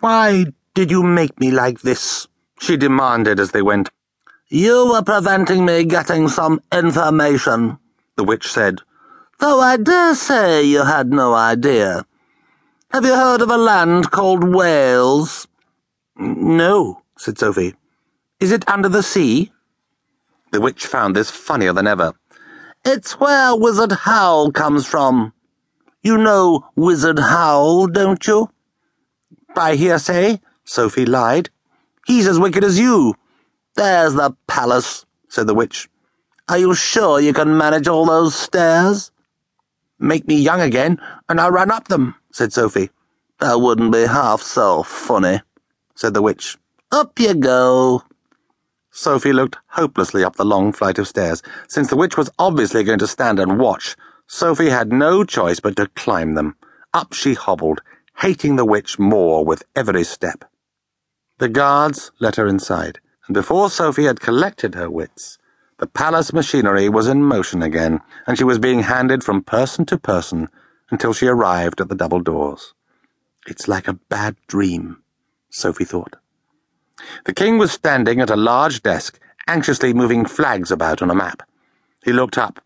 "Why did you make me like this?" she demanded as they went. "You were preventing me getting some information," the witch said, "though I dare say you had no idea. Have you heard of a land called Wales?" "No," said Sophie. "Is it under the sea?" The witch found this funnier than ever. "It's where Wizard Howl comes from. You know Wizard Howl, don't you?" "By hearsay," Sophie lied. "He's as wicked as you." "There's the palace," said the witch. "Are you sure you can manage all those stairs?" "Make me young again, and I'll run up them," said Sophie. "That wouldn't be half so funny," said the witch. "Up you go." Sophie looked hopelessly up the long flight of stairs. Since the witch was obviously going to stand and watch, Sophie had no choice but to climb them. Up she hobbled, hating the witch more with every step. The guards let her inside, and before Sophie had collected her wits, the palace machinery was in motion again, and she was being handed from person to person until she arrived at the double doors. "It's like a bad dream," Sophie thought. The king was standing at a large desk, anxiously moving flags about on a map. He looked up.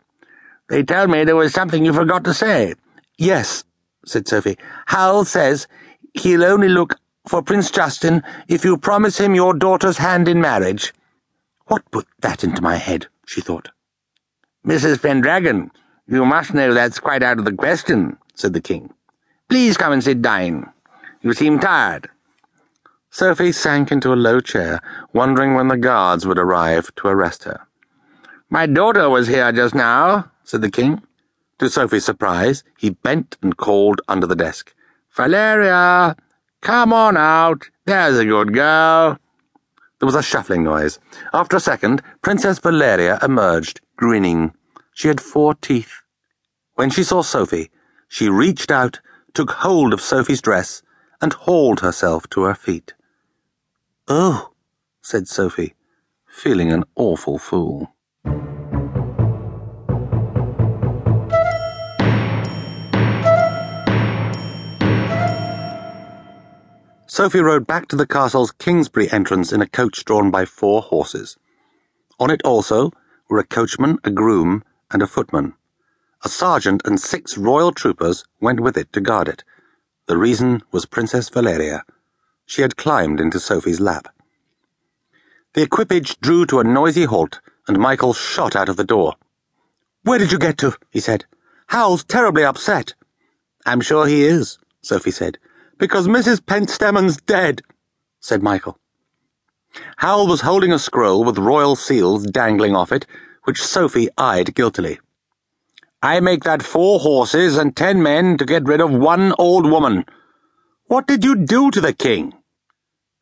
"They tell me there was something you forgot to say." "Yes," said Sophie. "Howl says he'll only look for Prince Justin if you promise him your daughter's hand in marriage." "What put that into my head?" she thought. "Mrs. Pendragon, you must know that's quite out of the question," said the king. "Please come and sit down. You seem tired." Sophie sank into a low chair, wondering when the guards would arrive to arrest her. "My daughter was here just now," said the king. To Sophie's surprise, he bent and called under the desk. "Valeria, come on out. There's a good girl." There was a shuffling noise. After a second, Princess Valeria emerged, grinning. She had 4 teeth. When she saw Sophie, she reached out, took hold of Sophie's dress, and hauled herself to her feet. "Oh," said Sophie, feeling an awful fool. Sophie rode back to the castle's Kingsbury entrance in a coach drawn by 4 horses. On it also were a coachman, a groom, and a footman. A sergeant and 6 royal troopers went with it to guard it. The reason was Princess Valeria. She had climbed into Sophie's lap. The equipage drew to a noisy halt, and Michael shot out of the door. "Where did you get to?" he said. "Howl's terribly upset." "I'm sure he is," Sophie said. "Because Mrs. Pentstemon's dead," said Michael. Howl was holding a scroll with royal seals dangling off it, which Sophie eyed guiltily. "I make that 4 horses and 10 men to get rid of 1 old woman. What did you do to the king?"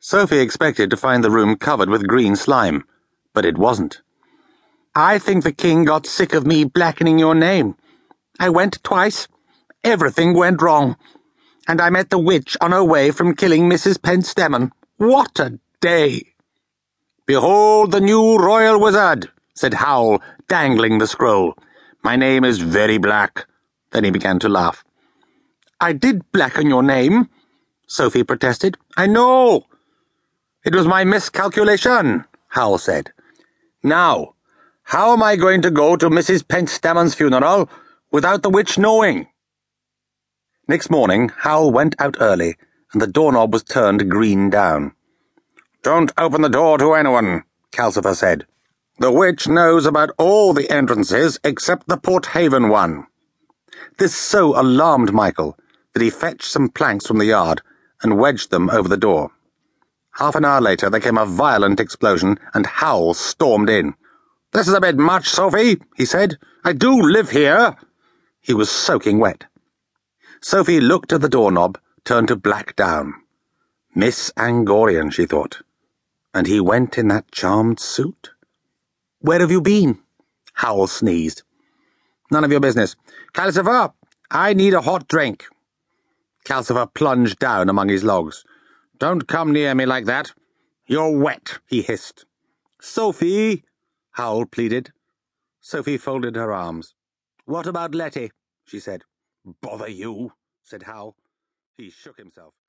Sophie expected to find the room covered with green slime, but it wasn't. "I think the king got sick of me blackening your name. I went twice. Everything went wrong. And I met the witch on her way from killing Mrs. Pentstemon. What a day!" "Behold the new royal wizard," said Howl, dangling the scroll. "My name is very black." Then he began to laugh. "I did blacken your name," Sophie protested. "I know. It was my miscalculation," Howl said. "Now, how am I going to go to Mrs. Pentstemon's funeral without the witch knowing?" Next morning, Howl went out early, and the doorknob was turned green down. "Don't open the door to anyone," Calcifer said. "The witch knows about all the entrances except the Port Haven one." This so alarmed Michael that he fetched some planks from the yard and wedged them over the door. Half an hour later, there came a violent explosion, and Howl stormed in. "This is a bit much, Sophie," he said. "I do live here." He was soaking wet. Sophie looked at the doorknob, turned to black down. Miss Angorian, she thought. And he went in that charmed suit? "Where have you been?" Howl sneezed. "None of your business. Calcifer, I need a hot drink." Calcifer plunged down among his logs. "Don't come near me like that. You're wet," he hissed. "Sophie," Howl pleaded. Sophie folded her arms. "What about Letty?" she said. "Bother you," said Howl. He shook himself.